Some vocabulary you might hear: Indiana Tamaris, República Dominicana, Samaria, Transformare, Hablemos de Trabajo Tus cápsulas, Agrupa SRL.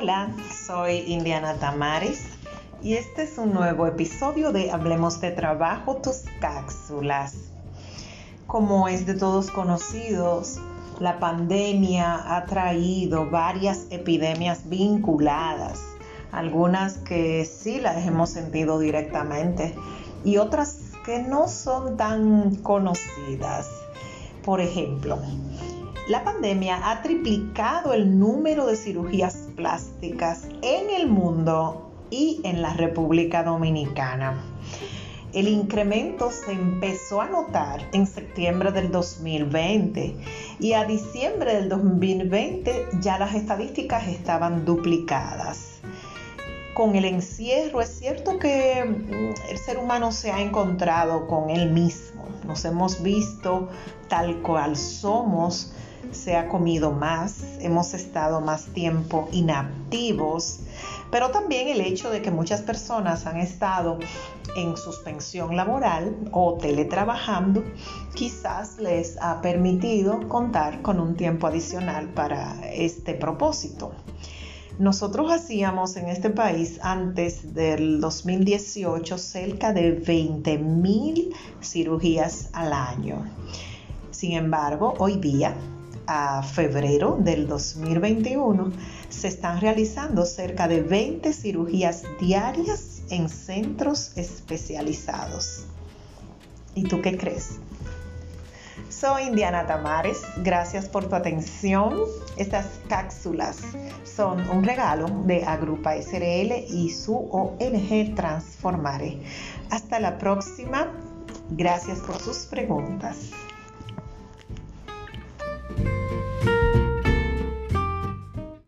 Hola, soy Indiana Tamaris y este es un nuevo episodio de Hablemos de Trabajo Tus cápsulas. Como es de todos conocidos, la pandemia ha traído varias epidemias vinculadas, algunas que sí las hemos sentido directamente y otras que no son tan conocidas. Por ejemplo, la pandemia ha triplicado el número de cirugías plásticas en el mundo y en la República Dominicana. El incremento se empezó a notar en septiembre del 2020 y a diciembre del 2020 ya las estadísticas estaban duplicadas. Con el encierro es cierto que el ser humano se ha encontrado con él mismo. Nos hemos visto tal cual somos, se ha comido más, hemos estado más tiempo inactivos, pero también el hecho de que muchas personas han estado en suspensión laboral o teletrabajando, quizás les ha permitido contar con un tiempo adicional para este propósito. Nosotros hacíamos en este país antes del 2018 cerca de 20,000 cirugías al año. Sin embargo, hoy día, a febrero del 2021, se están realizando cerca de 20 cirugías diarias en centros especializados. ¿Y tú qué crees? Soy Indiana Tamares, gracias por tu atención. Estas cápsulas son un regalo de Agrupa SRL y su ONG Transformare. Hasta la próxima, gracias por sus preguntas.